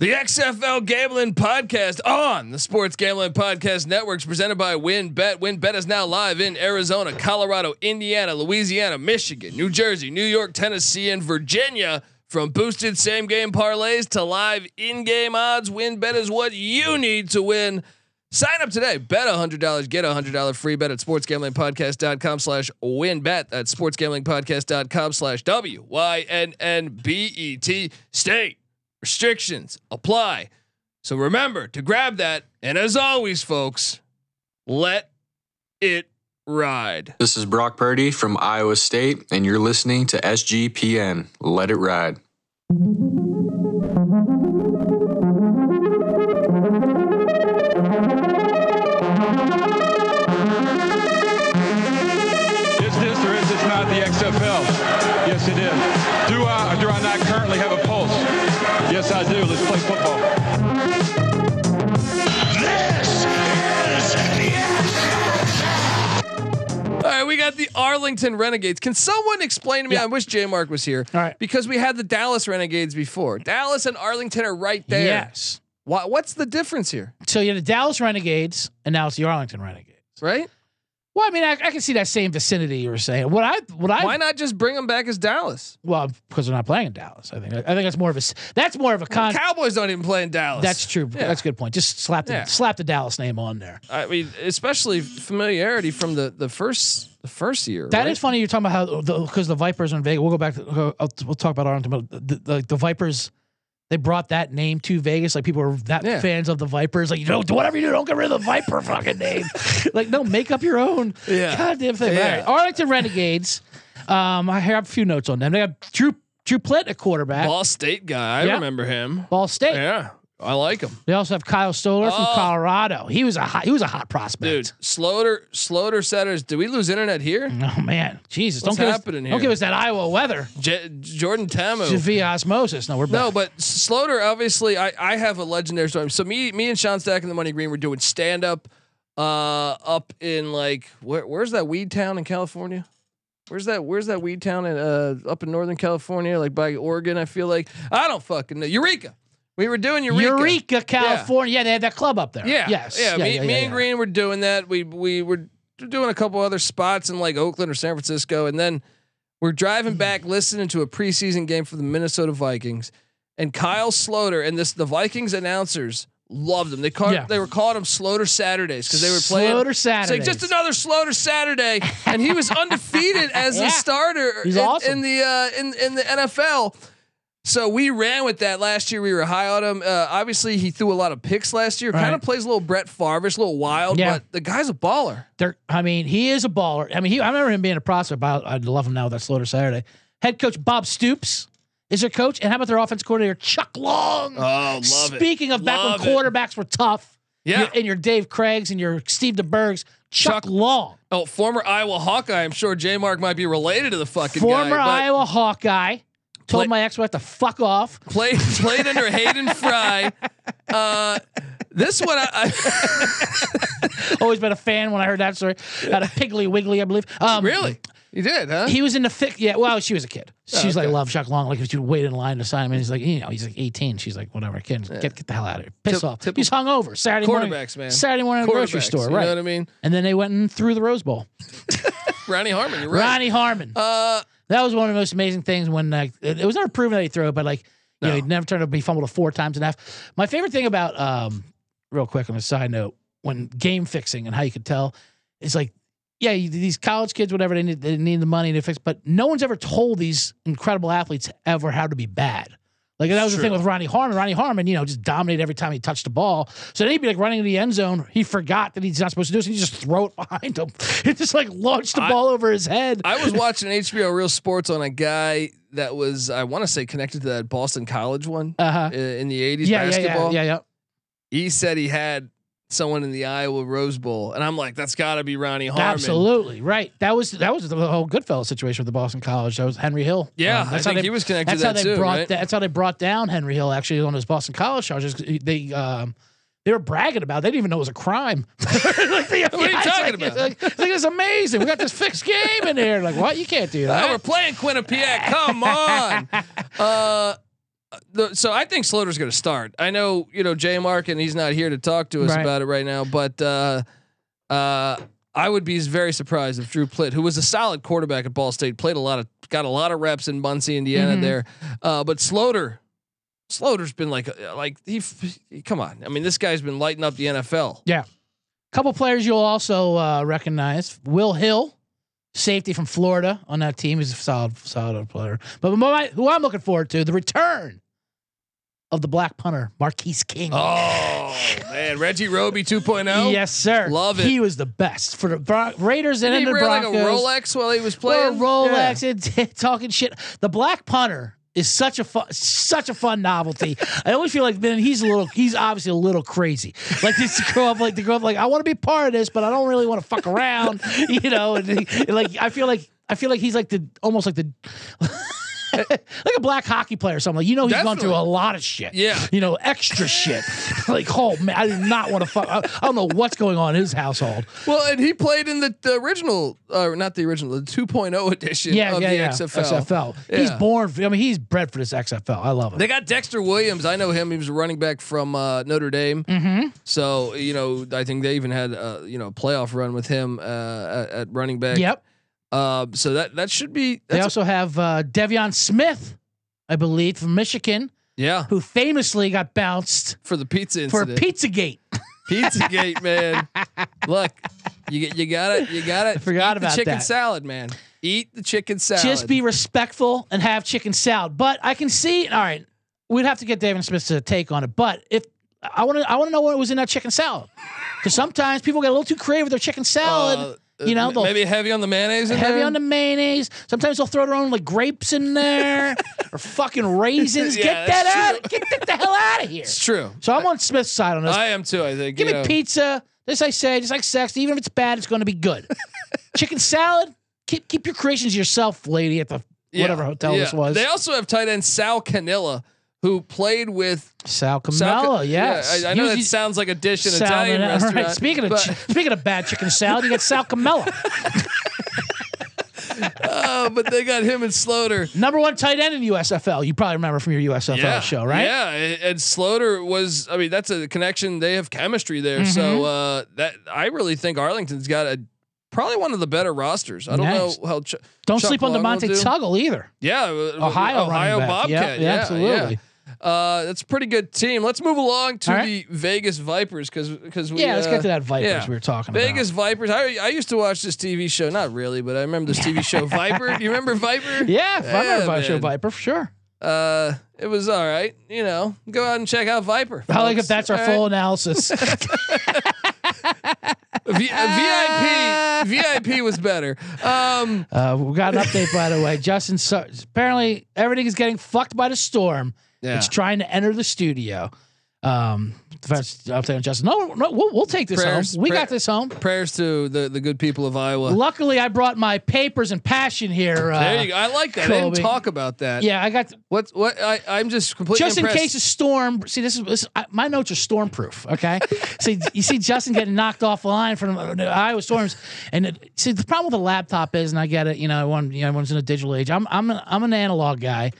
The XFL Gambling Podcast on the Sports Gambling Podcast Network is presented by WynnBET. WynnBET is now live in Arizona, Colorado, Indiana, Louisiana, Michigan, New Jersey, New York, Tennessee, and Virginia. From boosted same-game parlays to live in-game odds, WynnBET is what you need to win. Sign up today. Bet $100. Get $100 free bet at sportsgamblingpodcast.com/WynnBET. That's sportsgamblingpodcast.com/WYNNBET. State restrictions apply. So remember to grab that. And as always, folks, let it ride. This is Brock Purdy from Iowa State, and you're listening to SGPN. Let it ride. Is this or is this not the XFL? Yes, it is. Do I or do I not currently have a pulse? Yes, I do. Let's play football. All right, we got the Arlington Renegades. Can someone explain to me? Yeah. I wish J Mark was here. All right. Because we had the Dallas Renegades before. Dallas and Arlington are right there. Yes. What's the difference here? So you had the Dallas Renegades, and now it's the Arlington Renegades. Right? Well, I mean, I can see that same vicinity you were saying. Why not just bring them back as Dallas? Well, because they're not playing in Dallas. I think that's more of a Cowboys don't even play in Dallas. That's true. Yeah. That's a good point. Just slap the Dallas name on there. I mean, especially familiarity from the first year. That is funny. You're talking about how because the Vipers are in Vegas. We'll go back to we'll talk about Arlington, but the Vipers. They brought that name to Vegas. Like people are fans of the Vipers. Like, you know, do whatever you do, don't get rid of the Viper fucking name. Like, no, make up your own goddamn thing. Yeah. Right. Arlington Renegades. I have a few notes on them. They got Drew Plitt, a quarterback. Ball State guy. I remember him. Ball State. Yeah. I like him. They also have Kyle Stoller from Colorado. He was a hot prospect. Dude, Sloter setters. Did we lose internet here? Oh man, Jesus! Don't give us that Iowa weather. Jordan Ta'amu via osmosis. No, we're back. No, but Sloter obviously. I have a legendary story. So me and Sean Stack and the Money Green were doing stand up, up in like where's that weed town in California? Where's that weed town in up in Northern California, like by Oregon? I feel like I don't fucking know. Eureka. We were doing Eureka, California. Yeah, they had that club up there. Yeah. Yes. Yeah. Me and Green were doing that. We were doing a couple other spots in like Oakland or San Francisco, and then we're driving back, listening to a preseason game for the Minnesota Vikings, and Kyle Sloter and the Vikings announcers loved him. They were calling him Sloter Saturdays because they were playing Sloter Saturdays. It's like just another Sloter Saturday, and he was undefeated as a starter. He's awesome. in the NFL. So we ran with that last year. We were high on him. Obviously, he threw a lot of picks last year. Right. Kind of plays a little Brett Favre-ish, a little wild. Yeah. But the guy's a baller. He is a baller. I mean, I remember him being a prospect. I love him now. That's Sloter Saturday. Head coach Bob Stoops is their coach, and how about their offense coordinator Chuck Long? Oh, love it. Speaking of back when quarterbacks were tough, and your Dave Craigs and your Steve DeBergs. Chuck Long. Oh, former Iowa Hawkeye. I'm sure J. Mark might be related to the fucking former Iowa Hawkeye. Told my ex-wife to fuck off. Played under Hayden Fry. This one, I always been a fan when I heard that story. Out of Piggly Wiggly, I believe. Really? You did, huh? He was in the thick. Yeah. Well, she was a kid. She was like, love Chuck Long. Like, if you wait in line to sign him, and he's like 18. She's like, whatever, kid, get the hell out of here. Piss off. He's hungover. Saturday morning at the grocery store. You know what I mean? And then they went and threw the Rose Bowl. Ronnie Harmon. You're right. Ronnie Harmon. That was one of the most amazing things when it was never proven that he threw it, but he'd never turned up. He fumbled it 4 times and a half. My favorite thing about, real quick on a side note, when game fixing and how you could tell, it's like, these college kids, whatever, they need the money to fix, but no one's ever told these incredible athletes ever how to be bad. Like that was the thing with Ronnie Harmon. Ronnie Harmon, just dominated every time he touched the ball. So then he'd be like running in the end zone. He forgot that he's not supposed to do this. So he just throw it behind him. He just like launched the ball over his head. I was watching HBO Real Sports on a guy that was, I want to say, connected to that Boston College one in the 80s basketball. Yeah. He said he had someone in the Iowa Rose Bowl, and I'm like, that's got to be Ronnie Harmon. Absolutely right. That was the whole Goodfellas situation with the Boston College. That was Henry Hill. Yeah, I think he was connected to that too. That's how they brought down Henry Hill actually on his Boston College charges. They were bragging about it. They didn't even know it was a crime. What are you talking about? It's amazing. We got this fixed game in here. Like what? You can't do that. We're playing Quinnipiac. Come on. So I think Sloter's going to start. I know, you know, J Mark, and he's not here to talk to us about it right now, but I would be very surprised if Drew Plitt, who was a solid quarterback at Ball State, played a lot of, got a lot of reps in Muncie, Indiana there. But Sloter's been like he come on. I mean, this guy's been lighting up the NFL. Yeah. Couple players you'll also recognize. Will Hill, safety from Florida on that team. He's a solid player. But who I'm looking forward to, the return of the black punter, Marquise King. Oh, man. Reggie Roby 2.0. Yes, sir. Love it. He was the best for the Raiders and the Broncos. He ran like a Rolex while he was playing. Rolex and talking shit. The black punter is such a fun novelty. I always feel like, man, he's obviously a little crazy. Like this to grow up, like I want to be part of this, but I don't really want to fuck around, you know. And like I feel like he's like the almost like the like a black hockey player or something. Like, you know, he's definitely gone through a lot of shit. Yeah, you know, extra shit. Like, oh man, I did not want to fuck. I don't know what's going on in his household. Well, and he played in the original, not the original, the 2.0 edition of the XFL. Yeah. He's born. I mean, he's bred for this XFL. I love it. They got Dexter Williams. I know him. He was a running back from Notre Dame. So you know, I think they even had a playoff run with him at running back. Yep. So that should be. They also have Davion Smith, I believe, from Michigan. Yeah, who famously got bounced for the pizza incident. For Pizzagate. Pizzagate, man. Look, you got it. Forgot about that. Chicken salad, man. Eat the chicken salad. Just be respectful and have chicken salad. But I can see. All right, we'd have to get Davion Smith's take on it. But if I want to know what was in that chicken salad, because sometimes people get a little too creative with their chicken salad. You know, maybe heavy on the mayonnaise. Sometimes they'll throw their own like grapes in there or fucking raisins. Yeah, get that the hell out of here. It's true. So I'm on Smith's side on this. I am too. I think. Give me pizza. This I say, just like sex. Even if it's bad, it's going to be good. Chicken salad. Keep your creations to yourself, lady at the whatever hotel this was. They also have tight end Sal Cannella, who played with Sal Cannella? Yes, I know that sounds like a dish in Italian restaurant. Right. Speaking of bad chicken salad, you got Sal Cannella. But they got him and Sloter, #1 tight end in USFL. You probably remember from your USFL show, right? Yeah, and Sloter was. I mean, that's a connection. They have chemistry there. So that I really think Arlington's got probably one of the better rosters. I don't know how. Don't Chuck sleep on Devontae Tuggle either. Yeah, Ohio Bobcat. Yeah, absolutely. Yeah. That's a pretty good team. Let's move along to the Vegas Vipers because we let's get to that Vipers we were talking about. Vegas Vipers. I used to watch this TV show, not really, but I remember this TV show Viper. Do you remember Viper? Yeah, I remember show Viper for sure. It was all right. You know, go out and check out Viper. I like if that's our full analysis. VIP was better. We got an update by the way. Justin, apparently everything is getting fucked by the storm. Yeah. It's trying to enter the studio. Update on Justin. No, we'll take this home. We got this home. Prayers to the good people of Iowa. Luckily, I brought my papers and passion here. There you go. I like that. Kobe. I didn't talk about that. Yeah, I got what. I'm just completely impressed. In case a storm. See, my notes are stormproof. Okay, so you see Justin getting knocked off the line from Iowa storms, and see the problem with a laptop is, and I get it. You know, everyone's in a digital age. I'm an analog guy.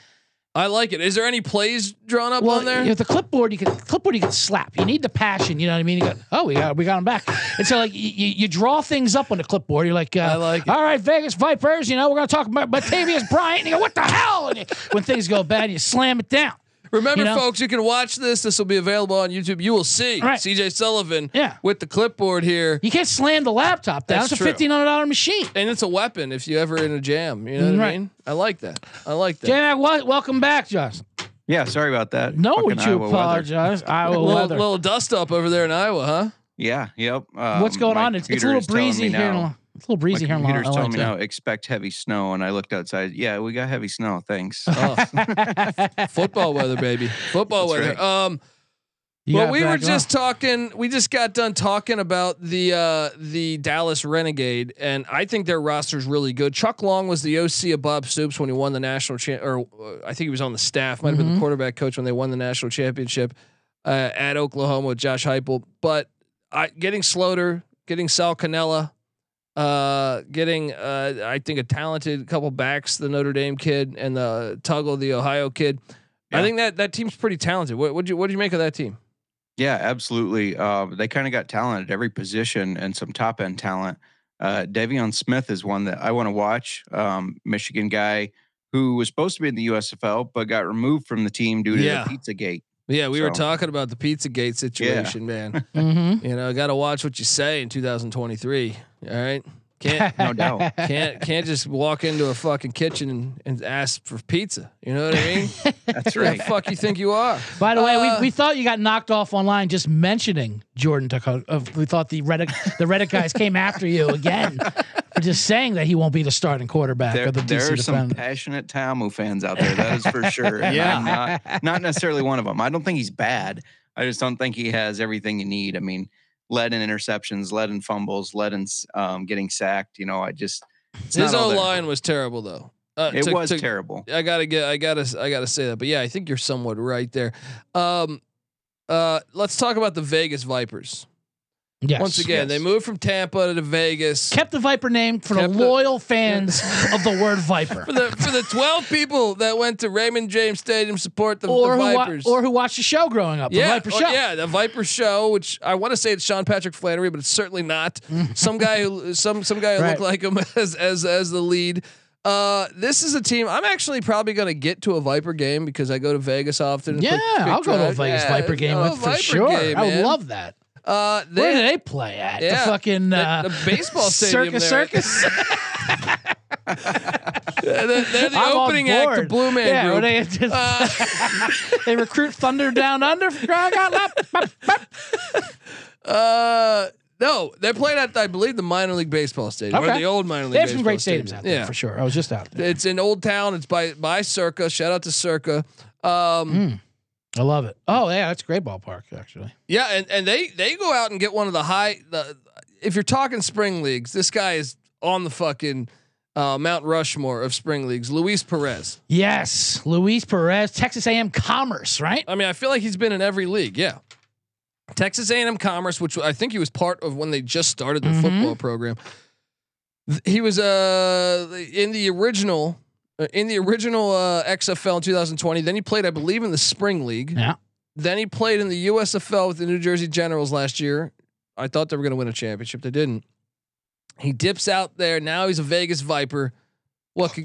I like it. Is there any plays drawn up on there? You know, the clipboard, you can slap. You need the passion. You know what I mean? You go, we got him back. And so like you draw things up on the clipboard. You're like, I like it. All right, Vegas Vipers. You know we're gonna talk about Martavis Bryant. And you go, what the hell? And when things go bad, you slam it down. Remember, folks, you can watch this. This will be available on YouTube. You will see CJ Sullivan with the clipboard here. You can't slam the laptop down. That's a $1,500 machine. And it's a weapon if you're ever in a jam. You know what I mean? I like that. J-Mac, welcome back, Justin. Yeah, sorry about that. No, would you apologize? Iowa weather. Little dust up over there in Iowa, huh? Yeah, yep. What's going on? It's a little breezy here in My computer's telling me now, expect heavy snow, and I looked outside. Yeah, we got heavy snow. Thanks. Oh. Football weather, baby. That's weather. Right. But we were just talking. We just got done talking about the Dallas Renegade, and I think their roster is really good. Chuck Long was the OC of Bob Stoops when he won the national I think he was on the staff. Might have been the quarterback coach when they won the national championship at Oklahoma with Josh Heupel. But getting Sloter, getting Sal Cannella. Getting I think a talented couple backs, the Notre Dame kid and the Tuggle, the Ohio kid. Yeah. I think that team's pretty talented. What did you make of that team? Yeah, absolutely. They kind of got talent at every position and some top end talent. Davion Smith is one that I want to watch. Michigan guy who was supposed to be in the USFL, but got removed from the team due to the Pizzagate. Yeah. We were talking about the Pizzagate situation, man. Mm-hmm. You know, got to watch what you say in 2023. All right. Can't no doubt. Can't just walk into a fucking kitchen and ask for pizza. You know what I mean? That's right. What the fuck you think you are? By the way, we thought you got knocked off online just mentioning Jordan Ta'amu. We thought the Reddit guys came after you again for just saying that he won't be the starting quarterback. There are some passionate Ta'amu fans out there. That is for sure. And yeah, I'm not necessarily one of them. I don't think he's bad. I just don't think he has everything you need. I mean, led in interceptions, led in fumbles, led in getting sacked. You know, his O line was terrible though. It was terrible. I gotta say that. But yeah, I think you're somewhat right there. Let's talk about the Vegas Vipers. Yes. Once again, they moved from Tampa to Vegas. Kept the Viper name for the loyal fans of the word Viper. for the 12 people that went to Raymond James Stadium support the Vipers, or who watched the show growing up, the Viper show. Yeah, the Viper show, which I want to say it's Sean Patrick Flannery, but it's certainly not. some guy who looked like him as the lead. This is a team. I'm actually probably going to get to a Viper game because I go to Vegas often. Yeah, I'll go to a Vegas Viper game for sure. I would love that. Where do they play at? Yeah, the fucking the baseball stadium. Circus. They're the I'm opening act of Blue Man Group. They, just, they recruit Thunder Down Under. No, they're playing at, I believe, the minor league baseball stadium, or the old minor league. They have some great stadiums out there for sure. I was just out there. It's in Old Town. It's by Circa. Shout out to Circa. I love it. Oh yeah, that's a great ballpark actually. Yeah, and they go out and get one of the if you're talking spring leagues, this guy is on the fucking Mount Rushmore of spring leagues. Luis Perez. Yes, Luis Perez, Texas A&M Commerce, right? I mean, I feel like he's been in every league. Yeah, Texas A&M Commerce, which I think he was part of when they just started their football program. He was in the original XFL in 2020. Then he played, I believe, in the spring league. Yeah. Then he played in the USFL with the New Jersey Generals last year. I thought they were going to win a championship. They didn't. He dips out there. Now he's a Vegas Viper. What you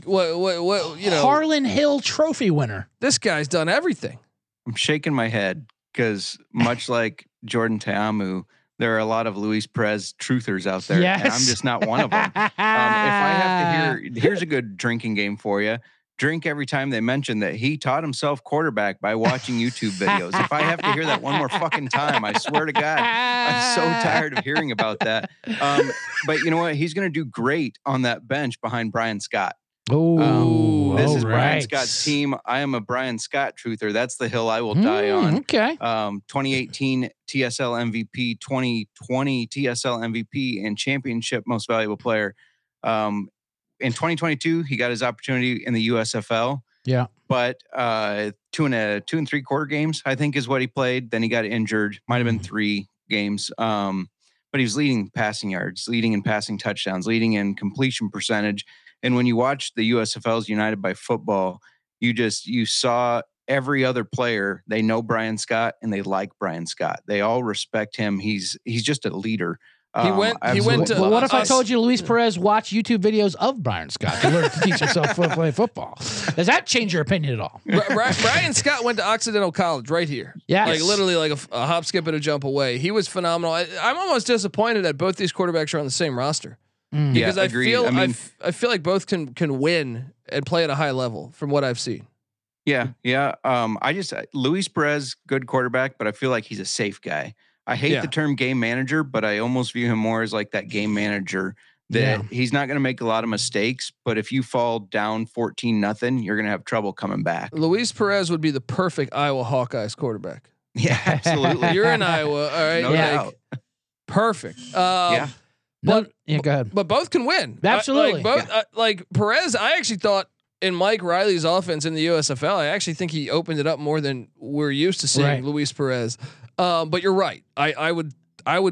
know, Arlington Hill trophy winner. This guy's done everything. I'm shaking my head because much like Jordan Ta'amu, there are a lot of Luis Perez truthers out there, and I'm just not one of them. If I have to here's a good drinking game for you. Drink every time they mention that he taught himself quarterback by watching YouTube videos. If I have to hear that one more fucking time, I swear to God, I'm so tired of hearing about that. But you know what? He's going to do great on that bench behind Brian Scott. This is Brian Scott's team. I am a Brian Scott truther. That's the hill I will die on. Okay. 2018 TSL MVP, 2020 TSL MVP, and championship most valuable player. In 2022, he got his opportunity in the USFL. Yeah. But 2 and 3/4 games, I think, is what he played. Then he got injured. Might have been 3 games. But he was leading passing yards, leading in passing touchdowns, leading in completion percentage. And when you watch the USFL's United by Football, you saw every other player. They know Brian Scott and they like Brian Scott. They all respect him. He's just a leader. He went to, well, what if I told you Luis Perez watched YouTube videos of Brian Scott to learn to teach himself to play football? Does that change your opinion at all? Brian Scott went to Occidental College right here. Yeah. Like literally like a hop, skip and a jump away. He was phenomenal. I'm almost disappointed that both these quarterbacks are on the same roster. Because I feel like both can win and play at a high level from what I've seen. Yeah. Luis Perez, good quarterback, but I feel like he's a safe guy. I hate the term game manager, but I almost view him more as like that game manager that he's not going to make a lot of mistakes, but if you fall down 14-0, you're going to have trouble coming back. Luis Perez would be the perfect Iowa Hawkeyes quarterback. Yeah, absolutely. You're in Iowa, all right? No doubt. Perfect. Go ahead. But both can win. Absolutely. Like Perez, I actually thought in Mike Riley's offense in the USFL, I actually think he opened it up more than we're used to seeing Luis Perez. But you're right. I would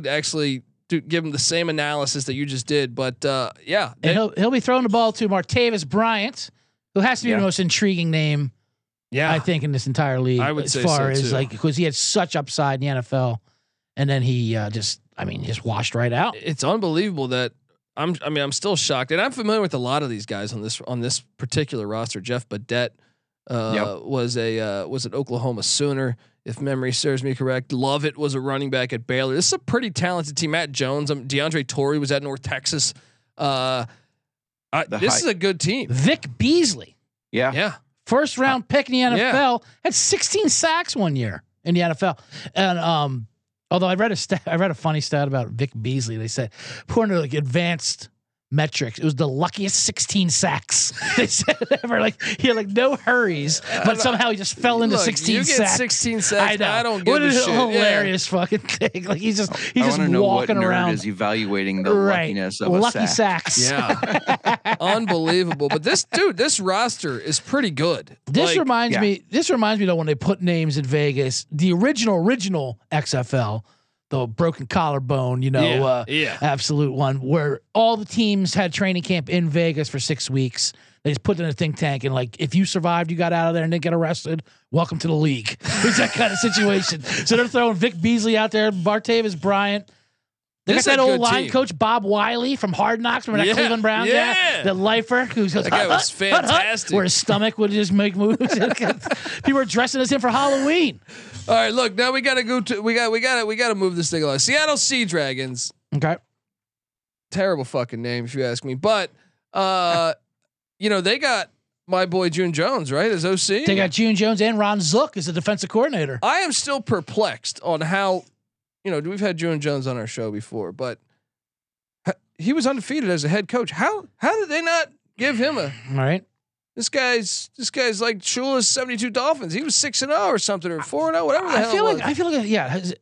actually give him the same analysis that you just did. But and he'll be throwing the ball to Martavis Bryant, who has to be the most intriguing name Yeah, I think in this entire league, I would as say far so as too. Like because he had such upside in the NFL, and then he just washed right out. It's unbelievable that I'm still shocked, and I'm familiar with a lot of these guys on this particular roster. Jeff Badette was an Oklahoma Sooner, if memory serves me correct. Lovett was a running back at Baylor. This is a pretty talented team. Matt Jones, DeAndre Torrey was at North Texas. This is a good team. Vic Beasley. Yeah. First round pick in the NFL, had 16 sacks one year in the NFL. And although I read a funny stat about Vic Beasley. They said, according to like advanced metrics, it was the luckiest 16 sacks they said ever. Like he had like no hurries, but somehow he just fell into 16 sacks. You get 16 sacks. I don't give a shit. What a hilarious fucking thing! Like he's just walking around. Nerd is evaluating the luckiness of lucky sacks. Yeah, unbelievable. But this roster is pretty good. This reminds me. This reminds me though when they put names in Vegas, the original XFL. The broken collarbone, absolute one where all the teams had training camp in Vegas for 6 weeks. They just put it in a think tank and like, if you survived, you got out of there and didn't get arrested. Welcome to the league. It's that kind of situation. So they're throwing Vic Beasley out there, Martavis Bryant. They got that old line coach Bob Wiley from Hard Knocks from that Cleveland Brown guy, the lifer who goes, that guy was fantastic. Where his stomach would just make moves. People were dressing as him for Halloween. All right, look, now we gotta move this thing along. Seattle Sea Dragons. Okay. Terrible fucking name if you ask me, but they got my boy June Jones, right? As OC. They got June Jones and Ron Zook as the defensive coordinator. I am still perplexed on how. We've had June Jones on our show before, but he was undefeated as a head coach. How did they not give him a all right? This guy's like Shula's 72 Dolphins. He was 6-0 or something or 4-0, whatever the hell. I feel like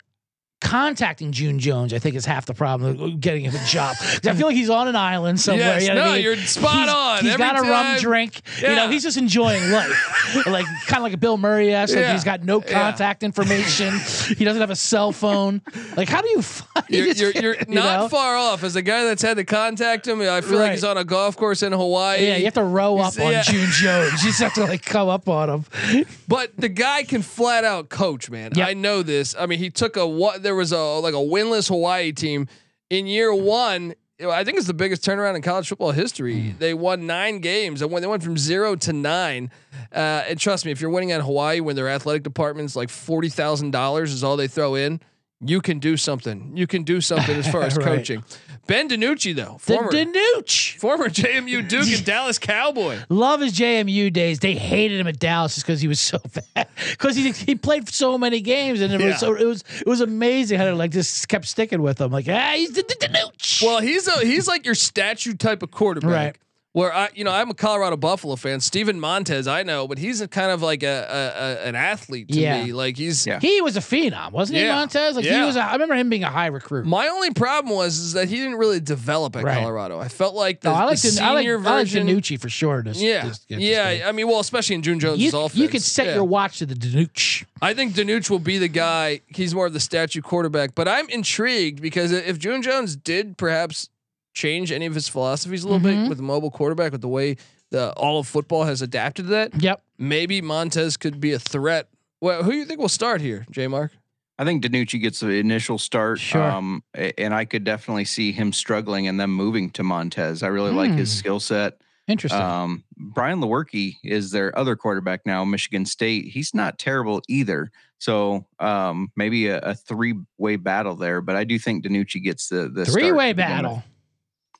contacting June Jones, I think, is half the problem. Getting him a job. I feel like he's on an island somewhere. Yes, you're spot on. He's got a rum drink. Yeah. He's just enjoying life, like kind of like a Bill Murray-esque. Yeah. Like he's got no contact information. He doesn't have a cell phone. Like, how do you find? You're not far off as the guy that's had to contact him. I feel like he's on a golf course in Hawaii. Yeah, you have to row up on June Jones. You just have to come up on him. But the guy can flat out coach, man. Yep. I know this. I mean, he took a what. There was a winless Hawaii team in year one. I think it's the biggest turnaround in college football history. They won 9 games, and when they went from 0 to 9, and trust me, if you're winning at Hawaii, when their athletic department's like $40,000 is all they throw in, you can do something. You can do something as far as coaching. Ben DiNucci, though, former JMU Duke and Dallas Cowboy. Love his JMU days. They hated him at Dallas just because he was so bad. Because he played so many games, and it was amazing how they just kept sticking with him. Like, he's the DiNucci. Well, he's like your statue type of quarterback. Right. Where I'm a Colorado Buffalo fan. Steven Montez, I know, but he's kind of like an athlete to me. Like he was a phenom, wasn't he? Montez, he was. I remember him being a high recruit. My only problem was that he didn't really develop at Colorado. I felt like the senior version. I like DiNucci for sure. Especially in June Jones' offense, you could set your watch to the DiNucci. I think DiNucci will be the guy. He's more of the statue quarterback, but I'm intrigued because if June Jones did perhaps change any of his philosophies a little bit with the mobile quarterback, with the way all of football has adapted to that. Yep. Maybe Montez could be a threat. Well, who do you think will start here, J-Mark? I think DiNucci gets the initial start. Sure. And I could definitely see him struggling and then moving to Montez. I really like his skill set. Interesting. Brian Lewerke is their other quarterback now, Michigan State. He's not terrible either. So maybe a 3-way battle there, but I do think DiNucci gets the 3-way battle.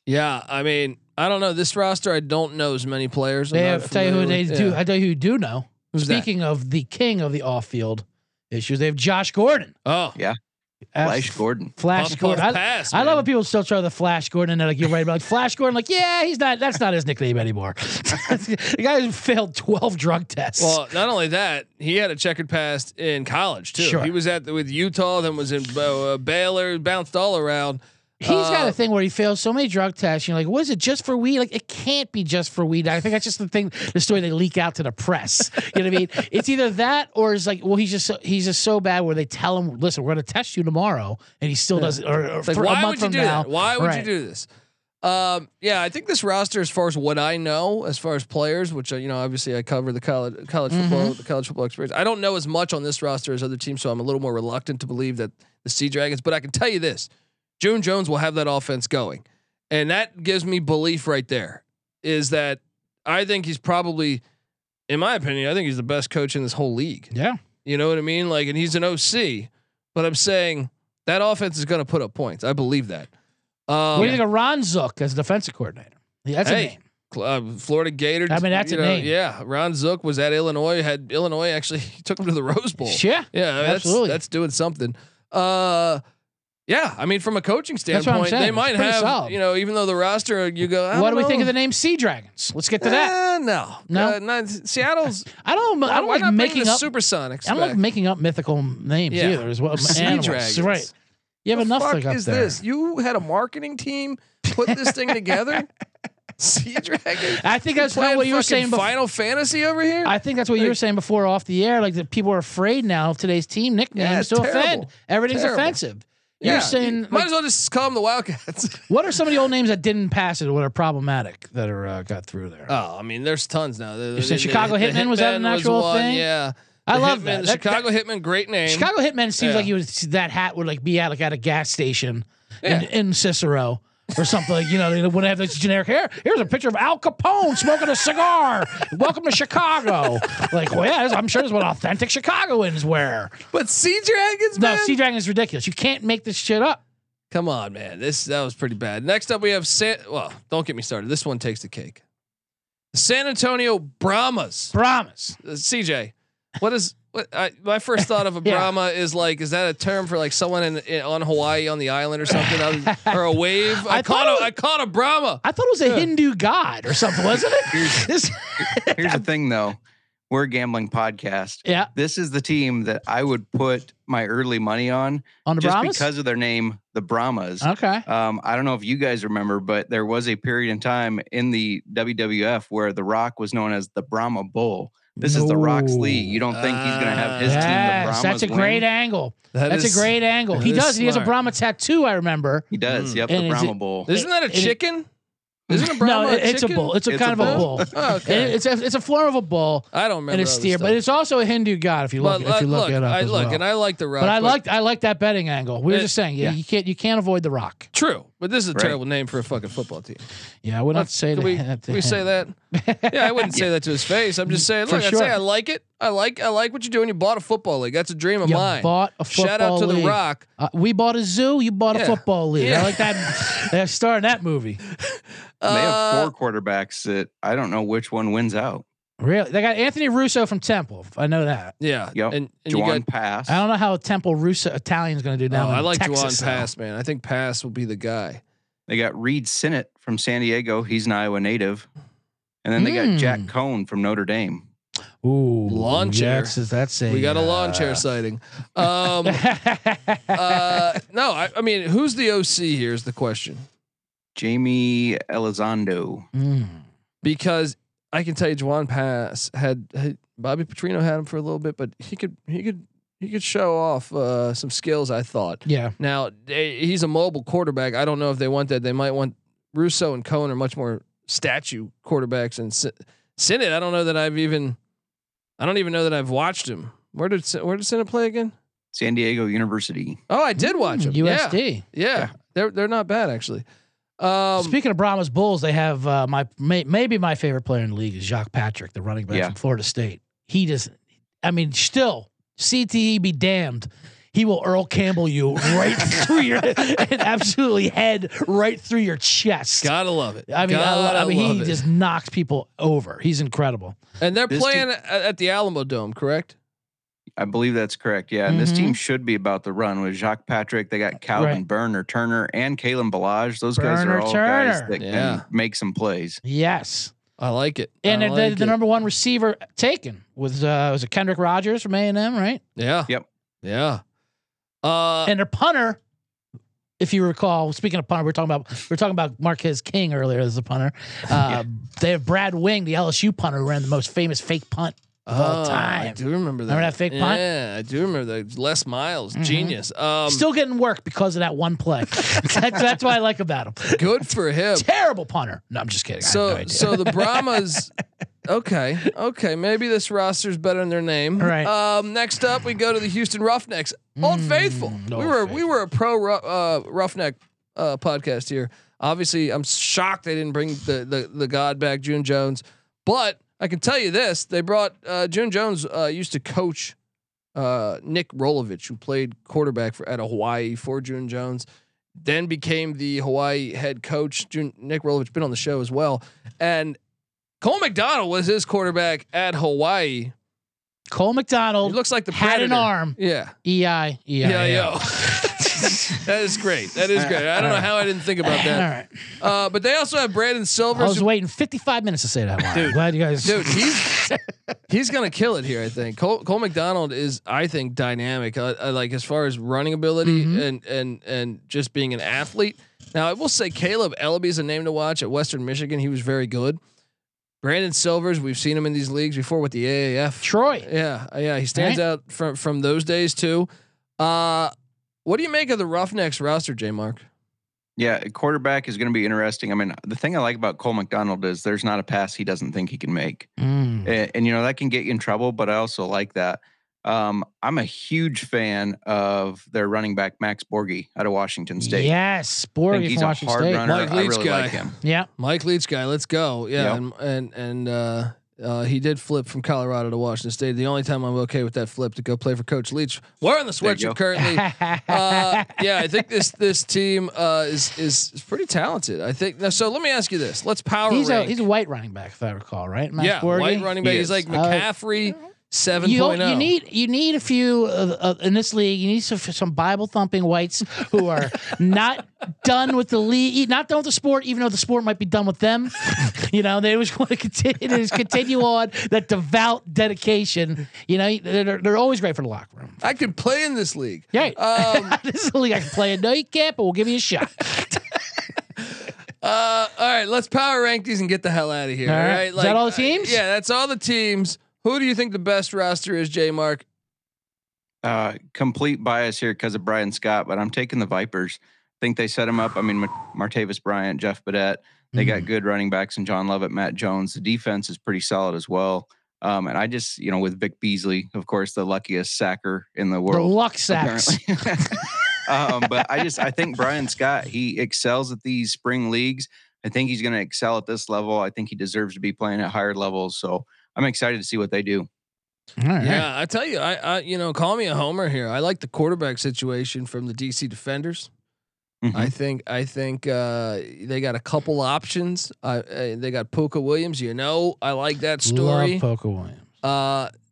Yeah, I mean, I don't know this roster. I don't know as many players. I'll tell you who they do. I tell you who do know. Who's speaking that? Of the king of the off-field issues, they have Josh Gordon. Oh yeah, Flash Gordon. Flash Gordon. I love when people still try the Flash Gordon, and they're like, you're right about Flash Gordon. Like, yeah, he's not. That's not his nickname anymore. The guy who failed 12 drug tests. Well, not only that, he had a checkered past in college too. Sure. He was with Utah, then was in Baylor, bounced all around. He's got a thing where he fails so many drug tests. You're like, was it just for weed? Like, it can't be just for weed. I think that's just the story they leak out to the press. You know what I mean? It's either that or it's like, well, he's just so bad where they tell him, listen, we're going to test you tomorrow. And he still doesn't, or like, why would you do that? Why would you do this? Yeah, I think this roster, as far as what I know, as far as players, which you know, obviously I cover the college football, the college football experience. I don't know as much on this roster as other teams, so I'm a little more reluctant to believe that the Sea Dragons. But I can tell you this: June Jones will have that offense going, and that gives me belief right there. Is that I think he's probably, in my opinion, I think he's the best coach in this whole league. Yeah, you know what I mean. Like, and he's an OC, but I'm saying that offense is going to put up points. I believe that. What do you think of Ron Zook as defensive coordinator? Yeah, that's a name. Florida Gators. I mean, that's a name. Yeah, Ron Zook was at Illinois. Had Illinois actually took him to the Rose Bowl. Yeah, yeah, I mean, absolutely. That's doing something. Yeah, I mean, from a coaching standpoint, they might have solid. You know, even though the roster, you go. What do we think of the name Sea Dragons? Let's get to that. No, Seattle's. I don't like making up Supersonics. I don't like making up mythical names either. As well, Sea Dragons, right? You have enough up is there. This? You had a marketing team put this thing together. Sea Dragon. I think that's what you were saying. Final Fantasy over here. I think that's what you were saying before off the air. Like, that people are afraid now of today's team nicknames to offend. Everything's offensive. You're saying might as well just call them the Wildcats. What are some of the old names that didn't pass it or what are problematic that are got through there? Oh, I mean, there's tons now. The Chicago Hitman was that an actual thing? Yeah. I love that. The Chicago Hitman, great name. Chicago Hitman seems like he was that hat would like be at like at a gas station in Cicero or something. Like, you know, they wouldn't have this generic hair. Here's a picture of Al Capone smoking a cigar. Welcome to Chicago. Like, well, yeah, I'm sure that's what authentic Chicagoans wear. But Sea Dragons, man? No, Sea Dragons is ridiculous. You can't make this shit up. Come on, man. That was pretty bad. Next up, we have well, don't get me started. This one takes the cake. San Antonio Brahmas. CJ. My first thought of a Brahma is like, is that a term for like someone on Hawaii on the island or something, or a wave? I caught a Brahma. I thought it was a Hindu god or something, wasn't it? Here's the thing though. We're a gambling podcast. Yeah. This is the team that I would put my early money on the just Brahmas? Because of their name, the Brahmas. Okay. I don't know if you guys remember, but there was a period in time in the WWF where The Rock was known as the Brahma Bull. This is The Rock's league. You don't think he's going to have his team? The Brahmas that's a great angle. That's a great angle. He does. Smart. He has a Brahma tattoo. I remember. He does. Yep. And the Brahma bull. Isn't that a chicken? Isn't a Brahma a chicken? It's a bull. It's kind of a bull. Oh, okay. It's a form of a bull. I don't remember. And a steer, but it's also a Hindu god. If you look it up, and I like The Rock. But I like that betting angle. We were just saying, you can't avoid The Rock. True, but this is a terrible name for a fucking football team. Yeah, I wouldn't say that. We say that. Yeah, I wouldn't say that to his face. I'm just saying. Look, I like it. I like what you're doing. You bought a football league. That's a dream of mine. You bought a football league. Shout out to The Rock. We bought a zoo. You bought a football league. I like that. They're starring that movie. They have 4 quarterbacks that I don't know which one wins out. Really? They got Anthony Russo from Temple. I know that. Yeah. Yep. And Juwan Pass. I don't know how Temple Russo Italian's going to do now. I like Juwan Pass, man. I think Pass will be the guy. They got Reed Sinnott from San Diego. He's an Iowa native. And then they got Jack Cohn from Notre Dame. Ooh, lawn chair. We got a lawn chair sighting. No, I mean, who's the OC here is the question. Jamie Elizondo. Because I can tell you, Juwan Pass had Bobby Petrino had him for a little bit, but he could show off some skills. I thought. Yeah. Now he's a mobile quarterback. I don't know if they want that. They might want Russo and Cohen are much more statue quarterbacks, and Sinnott. I don't know that I've watched him. Where did Sinnott play again? San Diego University. Oh, I did watch him. USD. Yeah. They're not bad actually. Speaking of Brahmas Bulls, they have maybe my favorite player in the league is Jacques Patrick, the running back from Florida State. He just, I mean, still CTE be damned, he will Earl Campbell you right through your and absolutely head right through your chest. Gotta love it. I mean, he just knocks people over. He's incredible. And they're playing at the Alamo Dome, correct? I believe that's correct. Yeah, and this team should be about the run with Jacques Patrick. They got Calvin Turner and Kalen Ballage. Those guys are all guys that can make some plays. Yes, I like it. And the number one receiver taken was Kendrick Rogers from A&M, right? Yeah. Yep. Yeah. And their punter, if you recall, speaking of punter, we were talking about Marquise King earlier as a punter. They have Brad Wing, the LSU punter, who ran the most famous fake punt. all time. I do remember that. Remember that fake punt? Yeah, I do remember that. Les Miles, genius. Still getting work because of that one play. That's what I like about him. Good for him. Terrible punter. No, I'm just kidding. So, I have no idea. So the Brahmas. Okay. Okay. Maybe this roster's better than their name. All right. Next up, we go to the Houston Roughnecks. Old Faithful. We were a pro Roughneck podcast here. Obviously, I'm shocked they didn't bring the god back, June Jones. But I can tell you this: they brought June Jones. Used to coach Nick Rolovich, who played quarterback at Hawaii for June Jones. Then became the Hawaii head coach. Nick Rolovich been on the show as well, and Cole McDonald was his quarterback at Hawaii. Cole McDonald, he looks like the had predator. An arm. Yeah. E-I-E-I-O. That is great. That is great. I don't know how I didn't think about that. All right. But they also have Brandon Silvers. I was waiting 55 minutes to say that one. Dude, glad you guys. Dude, he's gonna kill it here. I think Cole McDonald is, I think, dynamic. Like as far as running ability and just being an athlete. Now I will say Caleb Ellaby is a name to watch at Western Michigan. He was very good. Brandon Silvers, we've seen him in these leagues before with the AAF. Troy. Yeah, he stands out from those days too. What do you make of the Roughnecks roster, J. Mark? Yeah, quarterback is going to be interesting. I mean, the thing I like about Cole McDonald is there's not a pass he doesn't think he can make, and you know that can get you in trouble. But I also like that. I'm a huge fan of their running back Max Borgi out of Washington State. Yes, Borgi from Washington State. Mike Leach guy. Like him. Yeah, Mike Leach guy. Let's go. Yeah, yep. and he did flip from Colorado to Washington State. The only time I'm okay with that flip to go play for Coach Leach. We're in the sweatshirt currently. Yeah, I think this team is pretty talented. I think. Now, so let me ask you this. Let's power. He's a white running back, if I recall, right? Max Borgi? White running back. He's like McCaffrey. 7.0. You need a few in this league. You need some Bible thumping whites who are not done with the league, not done with the sport, even though the sport might be done with them. You know, they just want to continue on that devout dedication. You know, they're always great for the locker room. I could play in this league. Yeah, this is a league I can play in. No, you can't, but we'll give you a shot. All right, let's power rank these and get the hell out of here. All right, is that all the teams? Yeah, that's all the teams. Who do you think the best roster is, J. Mark? Complete bias here because of Brian Scott, but I'm taking the Vipers. I think they set him up. I mean, Martavis Bryant, Jeff Badette. They got good running backs and John Lovett, Matt Jones. The defense is pretty solid as well. And I just, you know, with Vic Beasley, of course, the luckiest sacker in the world. The luck sacks. But I think Brian Scott, he excels at these spring leagues. I think he's going to excel at this level. I think he deserves to be playing at higher levels. So I'm excited to see what they do. Right. Yeah, I tell you, I you know, call me a homer here. I like the quarterback situation from the DC Defenders. I think they got a couple options. They got Puka Williams. You know, I like that story. Love Puka Williams.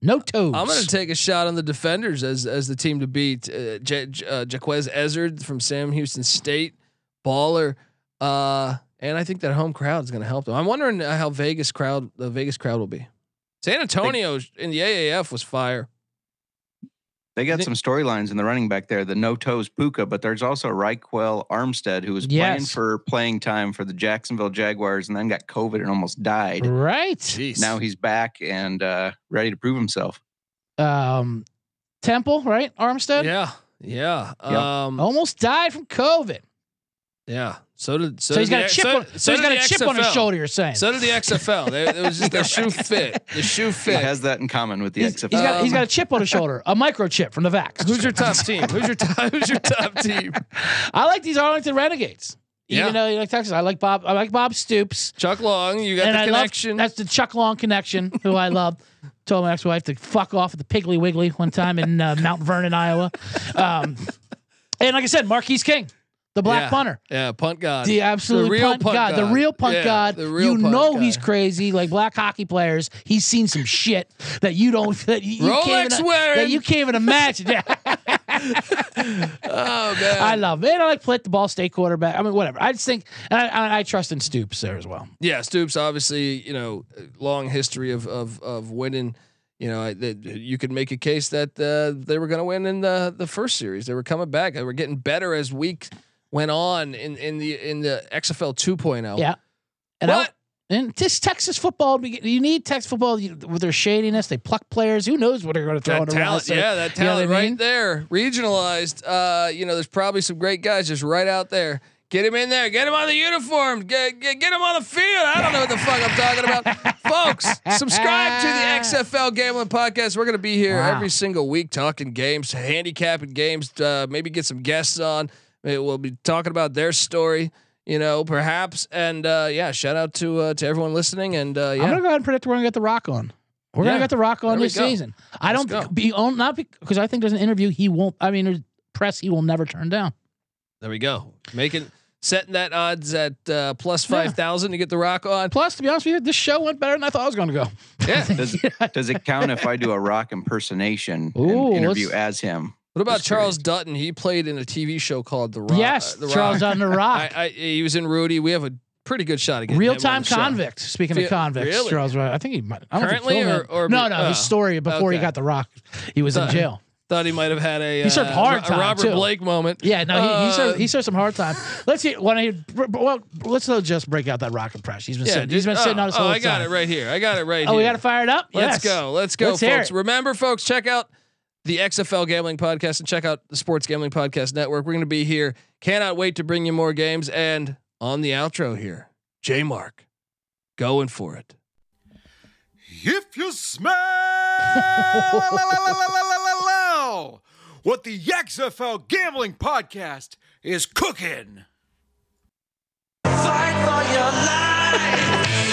No toes. I'm going to take a shot on the Defenders as the team to beat. Jaquez Ezzard from Sam Houston State, baller. And I think that home crowd is going to help them. I'm wondering how the Vegas crowd will be. San Antonio in the AAF was fire. They got some storylines in the running back there. The no toes Puka, but there's also Ryquell Armstead, who was playing time for the Jacksonville Jaguars and then got COVID and almost died. Right. Jeez. Now he's back and ready to prove himself. Temple, right? Armstead. Yeah. Almost died from COVID. Yeah. So he's got a chip. On his shoulder. You're saying. So did the XFL. It was just their shoe fit. The shoe fit has that in common with the XFL. He's got a chip on his shoulder, a microchip from the vax. Who's your top team? Who's your top team? I like these Arlington Renegades. Yeah. Even though you like Texas, I like Bob Stoops. Chuck Long, you got and the connection. That's the Chuck Long connection, who I love. Told my ex-wife to fuck off at the Piggly Wiggly one time in Mount Vernon, Iowa. And like I said, Marquise King. The black punter. Yeah, punt god. The absolute punt god. The real punt god. You know he's crazy. Like black hockey players, he's seen some shit that you don't that you can't even imagine. Yeah. Oh man. I love it. I like Plitt, the Ball State quarterback. I mean, whatever. I just think I trust in Stoops there as well. Yeah, Stoops obviously, you know, long history of winning. You know, you could make a case that they were going to win in the first series. They were coming back. They were getting better as weeks went on in the XFL 2.0. Yeah, and but And just Texas football. You need Texas football with their shadiness. They pluck players. Who knows what they're going to throw in a roster. So, yeah, that talent right there, regionalized. There's probably some great guys just right out there. Get him in there. Get him on the uniform. Get him on the field. I don't know what the fuck I'm talking about. Folks, subscribe to the XFL Gambling Podcast. We're going to be here every single week talking games, handicapping games, maybe get some guests on. We'll be talking about their story, perhaps. And shout out to everyone listening. And I'm going to go ahead and predict we're going to get The Rock on. We're going to get The Rock on this season. Because I think there's an interview there's press he will never turn down. There we go. Setting that odds at plus 5,000 to get The Rock on. Plus, to be honest with you, this show went better than I thought I was going to go. Yeah. Does it count if I do a Rock impersonation and interview as him? What about Charles Dutton? He played in a TV show called The Rock. Yes, Charles Dutton, The Rock. He was in Rudy. We have a pretty good shot against real-time convict. Speaking of convicts, really? Charles. I think he might. Currently, no, his story before he got The Rock, he was in jail. Thought he might have had he served hard time, Robert too. Blake moment. Yeah, no, he served some hard time. Let's see. Let's just break out that Rock impression. He's been sitting on his whole time. I got it right here. Oh, we got to fire it up. Let's go, folks. Remember, folks, check out the XFL Gambling Podcast and check out the Sports Gambling Podcast Network. We're going to be here. Cannot wait to bring you more games. And on the outro here, J Mark, going for it. If you smell what the XFL Gambling Podcast is cooking. Fight for your life.